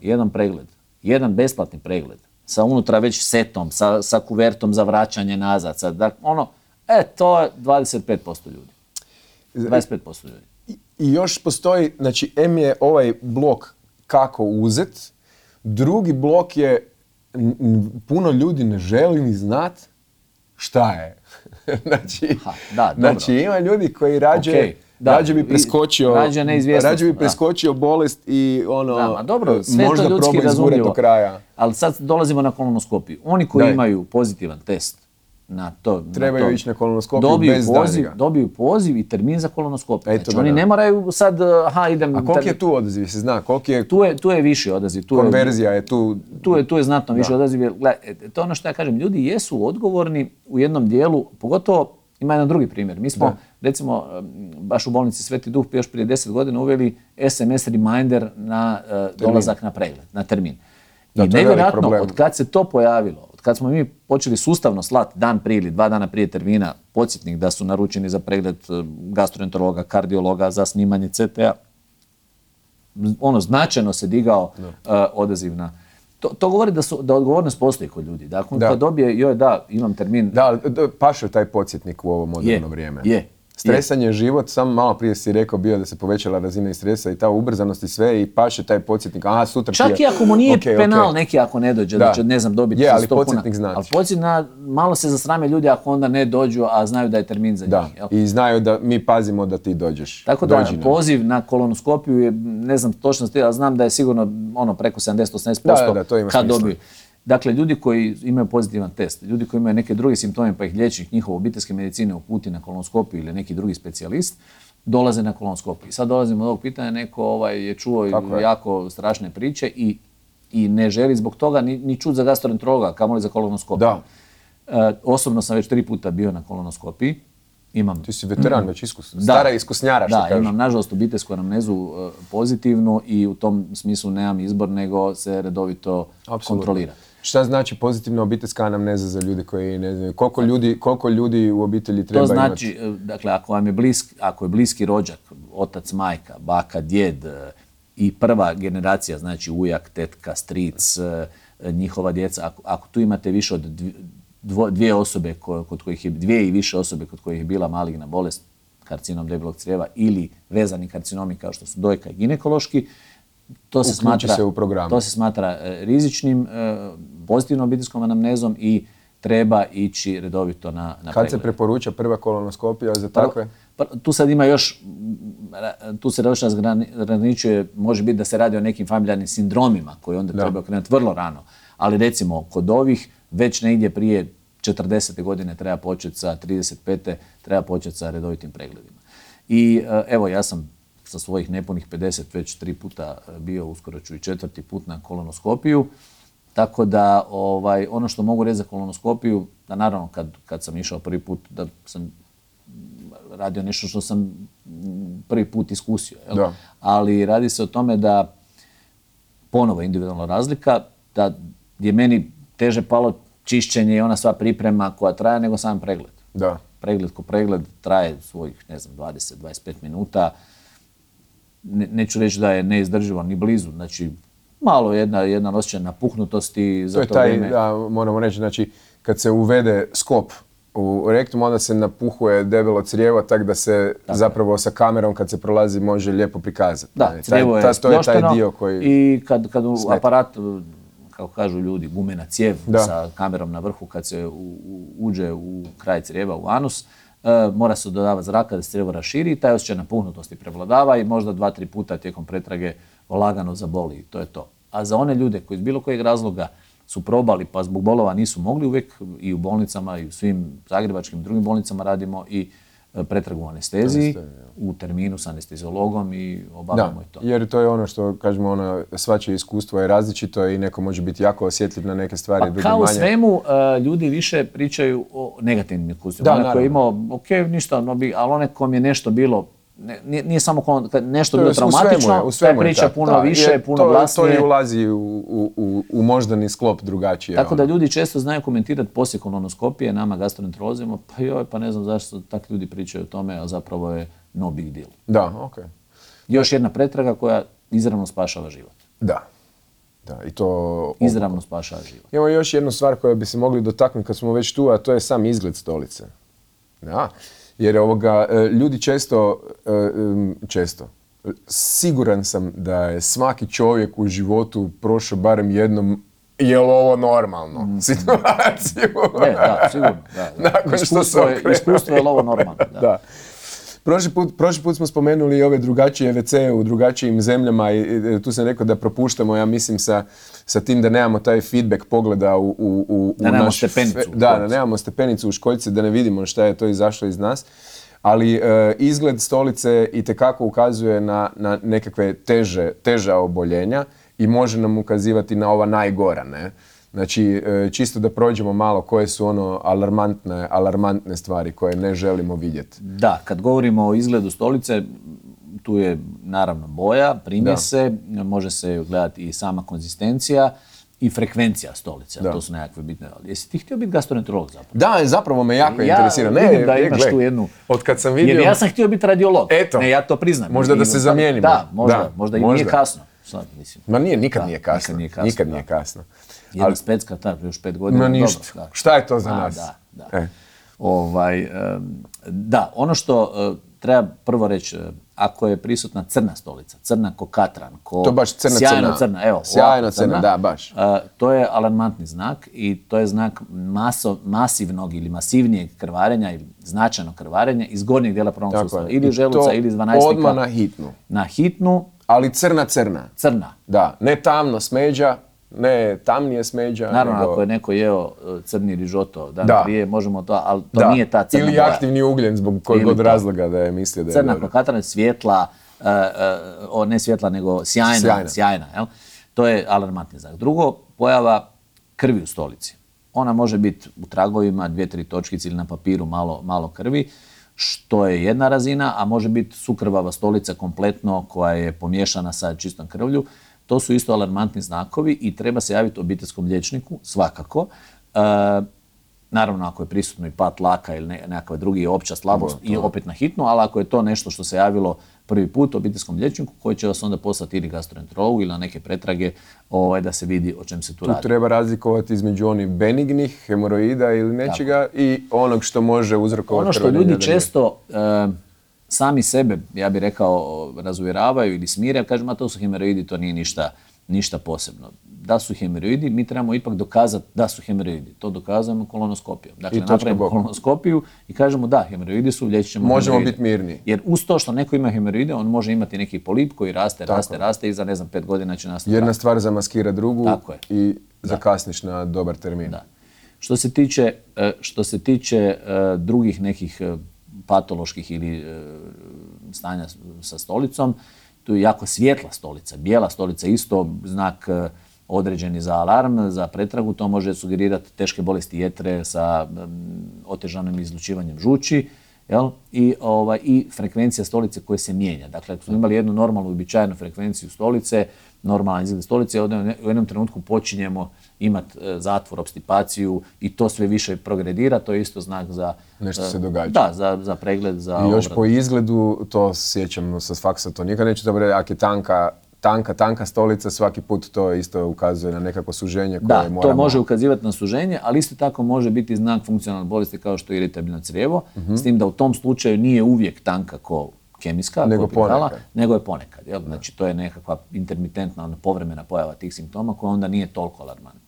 jedan besplatni pregled, sa unutra već setom, sa kuvertom za vraćanje nazad, to je 25% ljudi. 25% ljudi. I još postoji, znači, je ovaj blok kako uzet, drugi blok je puno ljudi ne želi ni znati šta je. Znači, ima ljudi koji rađe... Okay. Rađe bi preskočio bolest i možda probao izgurati do kraja. Ali sad dolazimo na kolonoskopiju. Oni koji imaju pozitivan test na to... Trebaju ići na kolonoskopiju bez daljnjega. Dobiju poziv i termin za kolonoskopiju. Znači oni ne moraju sad... A koliki je tu odaziv? Se zna koliki je... Tu je više odaziv. Konverzija je tu... Tu je znatno više odaziv. To je ono što ja kažem. Ljudi jesu odgovorni u jednom dijelu, pogotovo... Ima jedan drugi primjer. Mi smo, recimo, baš u bolnici Sveti Duh još prije 10 godina uveli SMS reminder na dolazak na pregled, na termin. I nevjerojatno, od kad se to pojavilo, od kad smo mi počeli sustavno slati dan prije ili 2 dana prije termina podsjetnik da su naručeni za pregled gastroenterologa, kardiologa, za snimanje CT-a, značajno se digao odazivna. To govori da odgovornost postoji kod ljudi. Dakle, kad dobije, imam termin... Da, pašao taj podsjetnik u ovo moderno vrijeme. Stresan je život, samo malo prije si rekao bio da se povećala razina i stresa i ta ubrzanost i sve i paše taj podsjetnik. Sutra čak i ako mu nije penal neki ako ne dođe, da će dobiti 100 kuna. Ali podsjetnik znači. Ali podsjetnik, malo se zasrame ljudi ako onda ne dođu, a znaju da je termin za njih. Da, i znaju da mi pazimo da ti dođeš. Tako da, poziv na kolonoskopiju je, ne znam točno, ali znam da je sigurno preko 70-80% kad dobiju. Dakle, ljudi koji imaju pozitivan test, ljudi koji imaju neke druge simptome pa ih liječnik njihove obiteljske medicine uputi na kolonoskopiju ili neki drugi specijalist, dolaze na kolonoskopiju. Sad dolazimo do ovog pitanja, neko je čuo jako strašne priče i ne želi zbog toga ni čut za gastroenterologa, kamoli za kolonoskopiju. Osobno sam već 3 puta bio na kolonoskopiji. Ti si veteran, već iskusan. Stara iskusnjara, što kažeš. Da, imam nažalost obiteljsku anamnezu pozitivnu i u tom smislu nemam izbor nego se redovito kontrolira. Šta znači pozitivna obiteljska anamneza za ljude koji ne znaju? Koliko ljudi u obitelji treba imati? To znači, dakle, ako je bliski rođak, otac, majka, baka, djed i prva generacija, znači ujak, tetka, stric, njihova djeca, ako tu imate više od 2 osobe kod kojih je 2 i više osobe kod kojih je bila maligna bolest, karcinom debelog crijeva ili vezani karcinomi kao što su dojka i ginekološki, to se smatra rizičnim, pozitivnom obiteljskom anamnezom i treba ići redovito na pregled. Kad se preporuča prva kolonoskopija za takve? Tu sad ima još, tu se različno razgraničuje, može biti da se radi o nekim familijarnim sindromima koji onda treba krenuti vrlo rano, ali recimo kod ovih već negdje prije 40. godine treba početi sa 35. treba početi sa redovitim pregledima. I evo, ja sam sa svojih nepunih 50 već 3 puta bio, uskoro ću i 4. put na kolonoskopiju. Tako da ono što mogu reći za kolonoskopiju, da naravno kad sam išao prvi put da sam radio nešto što sam prvi put iskusio. Ali radi se o tome da ponovo individualna razlika, da je meni teže palo čišćenje i ona sva priprema koja traje, nego sam pregled. Da. Pregled ko pregled traje svojih, 20-25 minuta. Neću reći da je neizdrživo ni blizu, znači malo jedna osjećaj napuhnutosti za to vrijeme. Moramo reći, znači kad se uvede skop u rektum, onda se napuhuje debelo crijevo, tako da se zapravo sa kamerom kad se prolazi može lijepo prikazati. Da, crijevo je spljošteno i kad aparat, kako kažu ljudi, gumena cijev sa kamerom na vrhu, kad se uđe u kraj crijeva, u anus, mora se dodavati zraka da se crijevo raširi i taj osjećaj napuhnutosti prevladava i možda 2-3 puta tijekom pretrage lagano zaboli. To je to. A za one ljude koji iz bilo kojeg razloga su probali pa zbog bolova nisu mogli, uvijek i u bolnicama i u svim zagrebačkim drugim bolnicama radimo i pretragu u anesteziji, u terminu s anesteziologom i obavljamo i to. Jer to je ono što, kažemo, ono, svačije iskustvo je različito i neko može biti jako osjetljiv na neke stvari. Pa kao u svemu, ljudi više pričaju o negativnim iskustvima. Onaj koji je imao, ništa, ali onaj kom je nešto bilo, nije samo nešto bilo traumatično, taj priča puno više, puno glasnije. To i ulazi u moždani sklop drugačije. Tako da ljudi često znaju komentirati poslije kolonoskopije, nama gastroenterolozima, pa ne znam zašto tak ljudi pričaju o tome, a zapravo je no big deal. Da, okej. Još jedna pretraga koja izravno spašava život. Da. Izravno spašava život. Imamo još jednu stvar koju bi se mogli dotaknuti kad smo već tu, a to je sam izgled stolice. Da. Jer ljudi često, siguran sam da je svaki čovjek u životu prošao barem jednom je li ovo normalno situaciju. Da, sigurno. Iskustvo je li ovo normalno. Da. Prošli put smo spomenuli i ove drugačije WC-e u drugačijim zemljama i tu sam rekao da propuštamo, ja mislim, sa tim da nemamo taj feedback pogleda u naš... Da nemamo stepenicu u školjci, da ne vidimo šta je to izašlo iz nas. Ali izgled stolice itekako ukazuje na nekakve teža oboljenja i može nam ukazivati na ova najgora, ne? Znači, čisto da prođemo malo koje su ono alarmantne stvari koje ne želimo vidjeti. Da, kad govorimo o izgledu stolice, tu je naravno boja, primjese, može se gledati i sama konzistencija i frekvencija stolice, to su nekakve bitne. Jesi ti htio biti gastroenterolog zapravo? Da, zapravo me jako interesira. Ja vidim da imaš tu jednu... Jer ja sam htio biti radiolog, ja to priznam. Možda da se zamijenimo. Da, možda i nije kasno. Ma nije, nikad nije kasno. Jedna specka, još 5 godina. Ma ništa, šta je to za nas? Da, ono što treba prvo reći, ako je prisutna crna stolica, crna ko katran, to baš sjajno crna, da, baš. To je alarmantni znak i to je znak masivnog ili masivnijeg krvarenja i značajnog krvarenja iz gornjeg dijela bronhskog stola, ili želuca ili iz dvanaestnika. Odmah na hitnu. Na hitnu. Ali crna. Crna. Da, ne tamno smeđa, ne tamnije smeđa. Naravno, ako je neko jeo crni rižoto dan prije, možemo to, ali to nije ta crna boja. Ili aktivni ugljen, zbog kojeg god razloga da je mislio da je dobro. Crna ko katran, svjetla, ne svjetla, nego sjajna, jel? To je alarmantni znak. Drugo, pojava krvi u stolici. Ona može biti u tragovima, 2-3 točkice ili na papiru malo krvi, što je jedna razina, a može biti sukrvava stolica kompletno koja je pomiješana sa čistom krvlju. To su isto alarmantni znakovi i treba se javiti obiteljskom liječniku, svakako. Naravno, ako je prisutno i pad tlaka ili nekakva druga opća slabost, i opet na hitnu, ali ako je to nešto što se javilo prvi put obiteljskom liječniku, koji će vas onda poslati ili gastroenterologu ili na neke pretrage da se vidi o čem se tu radi. Tu treba razlikovati između onih benignih, hemoroida ili nečega i onog što može uzrokovati. Ono što ljudi često sami sebe, ja bih rekao, razuvjeravaju ili smire, kažu, ma to su hemoroidi, to nije ništa posebno. Da su hemoroidi, mi trebamo ipak dokazati da su hemoroidi. To dokazujemo kolonoskopijom. Dakle, napravimo kolonoskopiju i kažemo da, hemoroidi su, liječit ćemo hemoroide. Možemo biti mirni. Jer uz to što neko ima hemoroide, on može imati neki polip koji raste i za 5 godina će nastati. Jedna stvar zamaskira drugu i zakasniš na dobar termin. Što se tiče drugih nekih patoloških ili stanja sa stolicom, tu je jako svjetla stolica, bijela stolica, isto znak određeni za alarm, za pretragu, to može sugerirati teške bolesti jetre sa otežanim izlučivanjem žuči i frekvencija stolice koja se mijenja. Dakle, ako smo imali jednu normalnu, uobičajenu frekvenciju stolice, normalan izgled stolice, u jednom trenutku počinjemo imati zatvor, obstipaciju i to sve više progredira, to je isto znak za... Nešto se događa. Da, za pregled, za obradu. I još obradu. Po izgledu, to sjećam sa faksa, to nikad neću dobro, ako je tanka stolica, svaki put to isto ukazuje na nekako suženje koje moramo... Da, to može ukazivati na suženje, ali isto tako može biti znak funkcionalne bolesti kao što je iritabilno crijevo, s tim da u tom slučaju nije uvijek tanka ko kemijska, nego je ponekad. Jel? Znači, to je nekakva intermitentna, povremena pojava tih simptoma koja onda nije toliko alarmantna.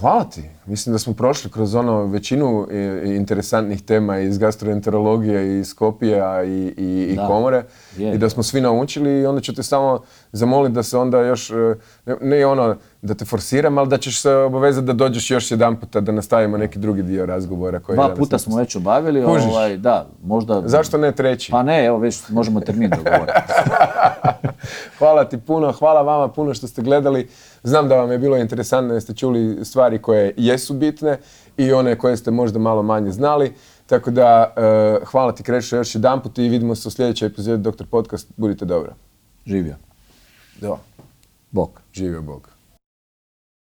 Hvala ti. Mislim da smo prošli kroz ono većinu interesantnih tema iz gastroenterologije, iz kopija i komore i da smo svi naučili i onda ću te samo zamoliti da se onda još, ne ono da te forsiram, ali da ćeš se obavezati da dođeš još jedan puta da nastavimo neki drugi dio razgovora. Dva puta smo već obavili. Možda... Zašto ne treći? Pa ne, evo već možemo termin dogovoriti. Hvala ti puno, hvala vama puno što ste gledali. Znam da vam je bilo interesantno, jer ste čuli stvari koje jesu bitne i one koje ste možda malo manje znali. Tako da hvala ti Krešo još jedan put i vidimo se u sljedećoj epizodi Doktor Podcast. Budite dobro. Živio. Do. Bog. Živio Bog.